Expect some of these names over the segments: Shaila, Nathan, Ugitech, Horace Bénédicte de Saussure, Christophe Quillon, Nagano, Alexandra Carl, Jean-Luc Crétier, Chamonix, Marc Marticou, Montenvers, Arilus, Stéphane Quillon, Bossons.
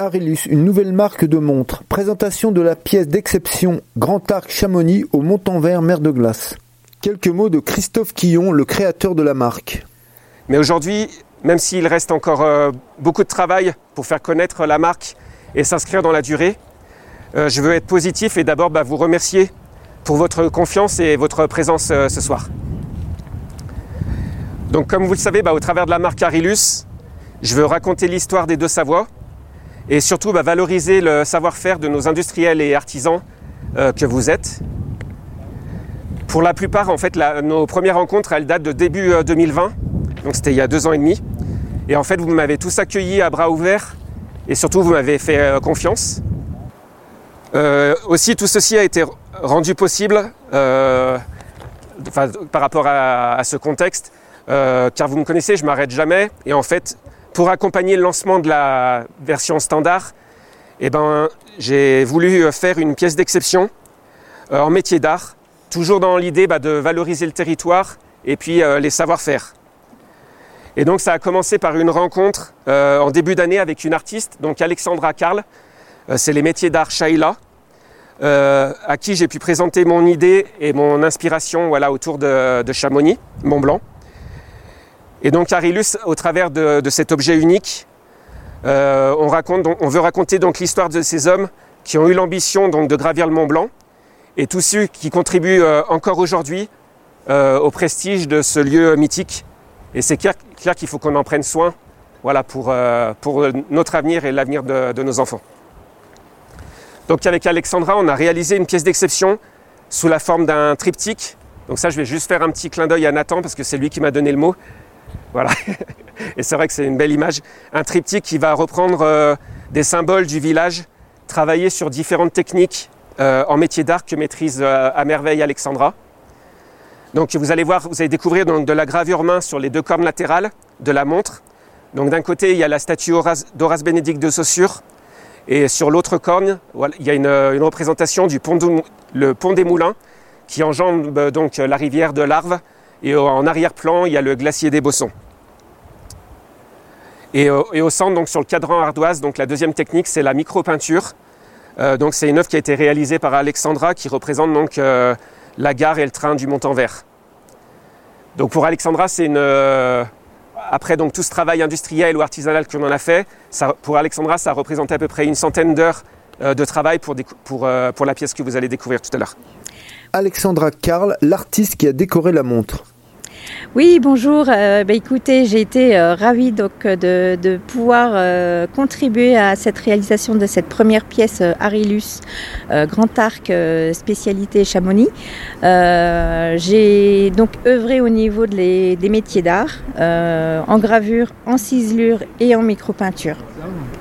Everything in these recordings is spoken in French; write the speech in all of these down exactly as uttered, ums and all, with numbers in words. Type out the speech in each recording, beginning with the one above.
Arilus, une nouvelle marque de montres. Présentation de la pièce d'exception Grand Arc Chamonix au Montenvers, mer de glace. Quelques mots de Christophe Quillon, le créateur de la marque. Mais aujourd'hui, même s'il reste encore euh, beaucoup de travail pour faire connaître la marque et s'inscrire dans la durée, euh, je veux être positif et d'abord bah, vous remercier pour votre confiance et votre présence euh, ce soir. Donc comme vous le savez, bah, au travers de la marque Arilus, je veux raconter l'histoire des deux Savoies et surtout bah, valoriser le savoir-faire de nos industriels et artisans euh, que vous êtes. Pour la plupart, en fait, la, nos premières rencontres, elles datent de début euh, deux mille vingt, donc c'était il y a deux ans et demi. Et en fait, vous m'avez tous accueilli à bras ouverts et surtout, vous m'avez fait euh, confiance. Euh, aussi, tout ceci a été rendu possible euh, enfin, par rapport à, à ce contexte, euh, car vous me connaissez, je ne m'arrête jamais. Et en fait, pour accompagner le lancement de la version standard, eh ben, j'ai voulu faire une pièce d'exception euh, en métier d'art, toujours dans l'idée bah, de valoriser le territoire et puis euh, les savoir-faire. Et donc ça a commencé par une rencontre euh, en début d'année avec une artiste, donc Alexandra Carl, euh, c'est les métiers d'art Shaila, euh, à qui j'ai pu présenter mon idée et mon inspiration voilà, autour de, de Chamonix, Mont-Blanc. Et donc Arilus, au travers de, de cet objet unique, euh, on, raconte, on veut raconter donc l'histoire de ces hommes qui ont eu l'ambition donc, de gravir le Mont-Blanc, et tous ceux qui contribuent euh, encore aujourd'hui euh, au prestige de ce lieu mythique. Et c'est clair, clair qu'il faut qu'on en prenne soin voilà, pour, euh, pour notre avenir et l'avenir de, de nos enfants. Donc avec Alexandra, on a réalisé une pièce d'exception sous la forme d'un triptyque. Donc ça, je vais juste faire un petit clin d'œil à Nathan parce que c'est lui qui m'a donné le mot. Voilà. Et c'est vrai que c'est une belle image. Un triptyque qui va reprendre euh, des symboles du village, travailler sur différentes techniques euh, en métier d'art que maîtrise euh, à merveille Alexandra. Donc vous allez voir, vous allez découvrir donc, de la gravure main sur les deux cornes latérales de la montre. Donc d'un côté, il y a la statue Horace, d'Horace Bénédicte de Saussure. Et sur l'autre corne, voilà, il y a une, une représentation du pont, de, le pont des Moulins qui enjambe donc la rivière de l'Arve. Et en arrière-plan, il y a le glacier des Bossons. Et, et au centre, donc, sur le cadran ardoise, donc, la deuxième technique, c'est la micro-peinture. Euh, donc, c'est une œuvre qui a été réalisée par Alexandra qui représente donc, euh, la gare et le train du Montenvers. Donc pour Alexandra, c'est une... Euh, après donc, tout ce travail industriel ou artisanal qu'on en a fait, ça, pour Alexandra, ça représentait à peu près une centaine d'heures euh, de travail pour, décou- pour, euh, pour la pièce que vous allez découvrir tout à l'heure. Alexandra Carl, l'artiste qui a décoré la montre. Oui, bonjour. Euh, bah, écoutez, j'ai été euh, ravie donc, de, de pouvoir euh, contribuer à cette réalisation de cette première pièce euh, Arilus, euh, Grand Arc, euh, spécialité Chamonix. Euh, j'ai donc œuvré au niveau de les, des métiers d'art, euh, en gravure, en ciselure et en micro-peinture.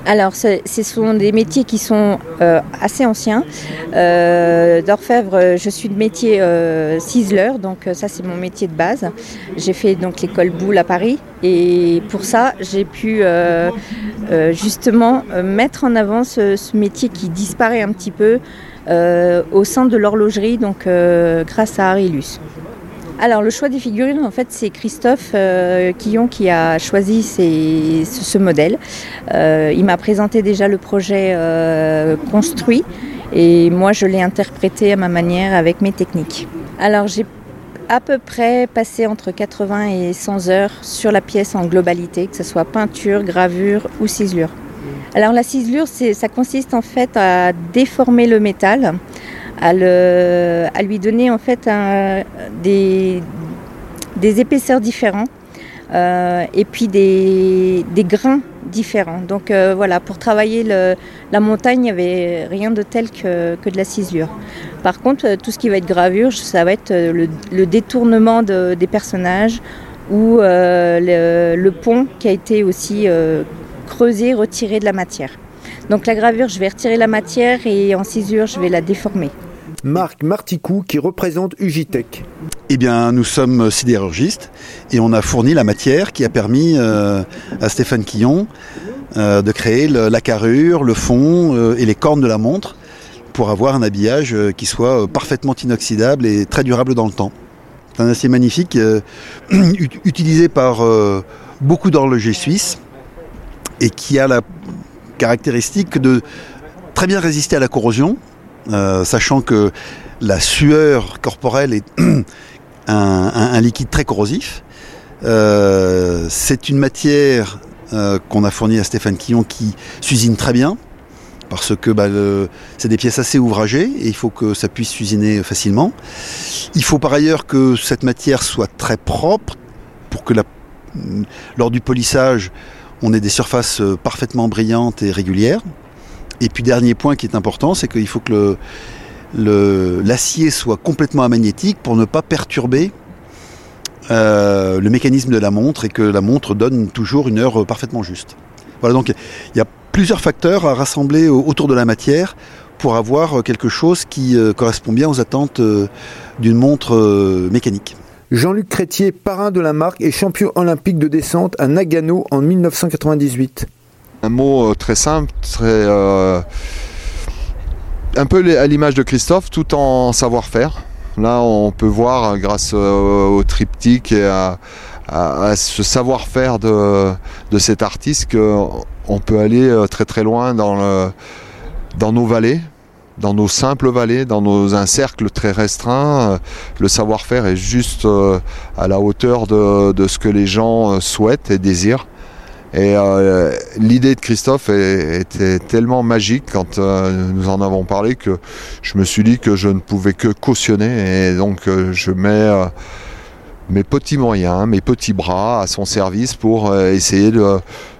Alors, ce, ce sont des métiers qui sont euh, assez anciens. Euh, d'orfèvre, je suis de métier euh, ciseleur, donc ça c'est mon métier de base. J'ai fait donc l'école Boulle à Paris et pour ça j'ai pu euh, euh, justement euh, mettre en avant ce, ce métier qui disparaît un petit peu euh, au sein de l'horlogerie, donc euh, grâce à Arilus. Alors le choix des figurines, en fait, c'est Christophe euh, Quillon qui a choisi ces, ce, ce modèle. Euh, il m'a présenté déjà le projet euh, construit et moi je l'ai interprété à ma manière avec mes techniques. Alors j'ai à peu près passé entre quatre-vingts et cent heures sur la pièce en globalité, que ce soit peinture, gravure ou ciselure. Alors la ciselure, c'est, ça consiste en fait à déformer le métal, à, le, à lui donner en fait un, des, des épaisseurs différentes euh, et puis des, des grains différents. Donc euh, voilà, pour travailler le, la montagne, il n'y avait rien de tel que, que de la ciselure. Par contre, tout ce qui va être gravure, ça va être le, le détournement de, des personnages ou euh, le, le pont qui a été aussi euh, creusé, retiré de la matière. Donc la gravure, je vais retirer la matière et en ciselure, je vais la déformer. Marc Marticou qui représente Ugitech. Eh bien, nous sommes sidérurgistes et on a fourni la matière qui a permis euh, à Stéphane Quillon euh, de créer le, la carrure, le fond euh, et les cornes de la montre pour avoir un habillage euh, qui soit euh, parfaitement inoxydable et très durable dans le temps. C'est un acier magnifique euh, utilisé par euh, beaucoup d'horlogers suisses et qui a la caractéristique de très bien résister à la corrosion, euh, sachant que la sueur corporelle est un, un, un liquide très corrosif. Euh, c'est une matière euh, qu'on a fournie à Stéphane Quillon qui s'usine très bien, parce que bah, le, c'est des pièces assez ouvragées et il faut que ça puisse s'usiner facilement. Il faut par ailleurs que cette matière soit très propre pour que la, lors du polissage, on ait des surfaces parfaitement brillantes et régulières. Et puis dernier point qui est important, c'est qu'il faut que le, le, l'acier soit complètement amagnétique pour ne pas perturber euh, le mécanisme de la montre et que la montre donne toujours une heure parfaitement juste. Voilà, donc il y a plusieurs facteurs à rassembler autour de la matière pour avoir quelque chose qui euh, correspond bien aux attentes euh, d'une montre euh, mécanique. Jean-Luc Crétier, parrain de la marque et champion olympique de descente à Nagano en dix-neuf cent quatre-vingt-dix-huit. Un mot très simple, très, euh, un peu à l'image de Christophe, tout en savoir-faire. Là, on peut voir, grâce au triptyque et à, à, à ce savoir-faire de, de cet artiste, qu'on peut aller très très loin dans, le, dans nos vallées, dans nos simples vallées, dans nos, un cercle très restreint. Le savoir-faire est juste à la hauteur de, de ce que les gens souhaitent et désirent. Et euh, l'idée de Christophe était tellement magique quand euh, nous en avons parlé que je me suis dit que je ne pouvais que cautionner, et donc euh, je mets euh, mes petits moyens, mes petits bras à son service pour euh, essayer de,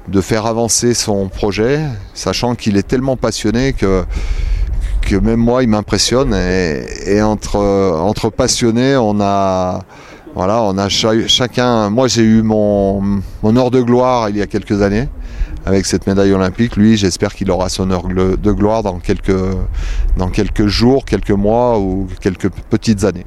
de faire avancer son projet, sachant qu'il est tellement passionné que, que même moi il m'impressionne, et, et entre, entre passionnés on a... Voilà, on a ch- chacun. Moi, j'ai eu mon, mon heure de gloire il y a quelques années avec cette médaille olympique. Lui, j'espère qu'il aura son heure de gloire dans quelques, dans quelques jours, quelques mois ou quelques petites années.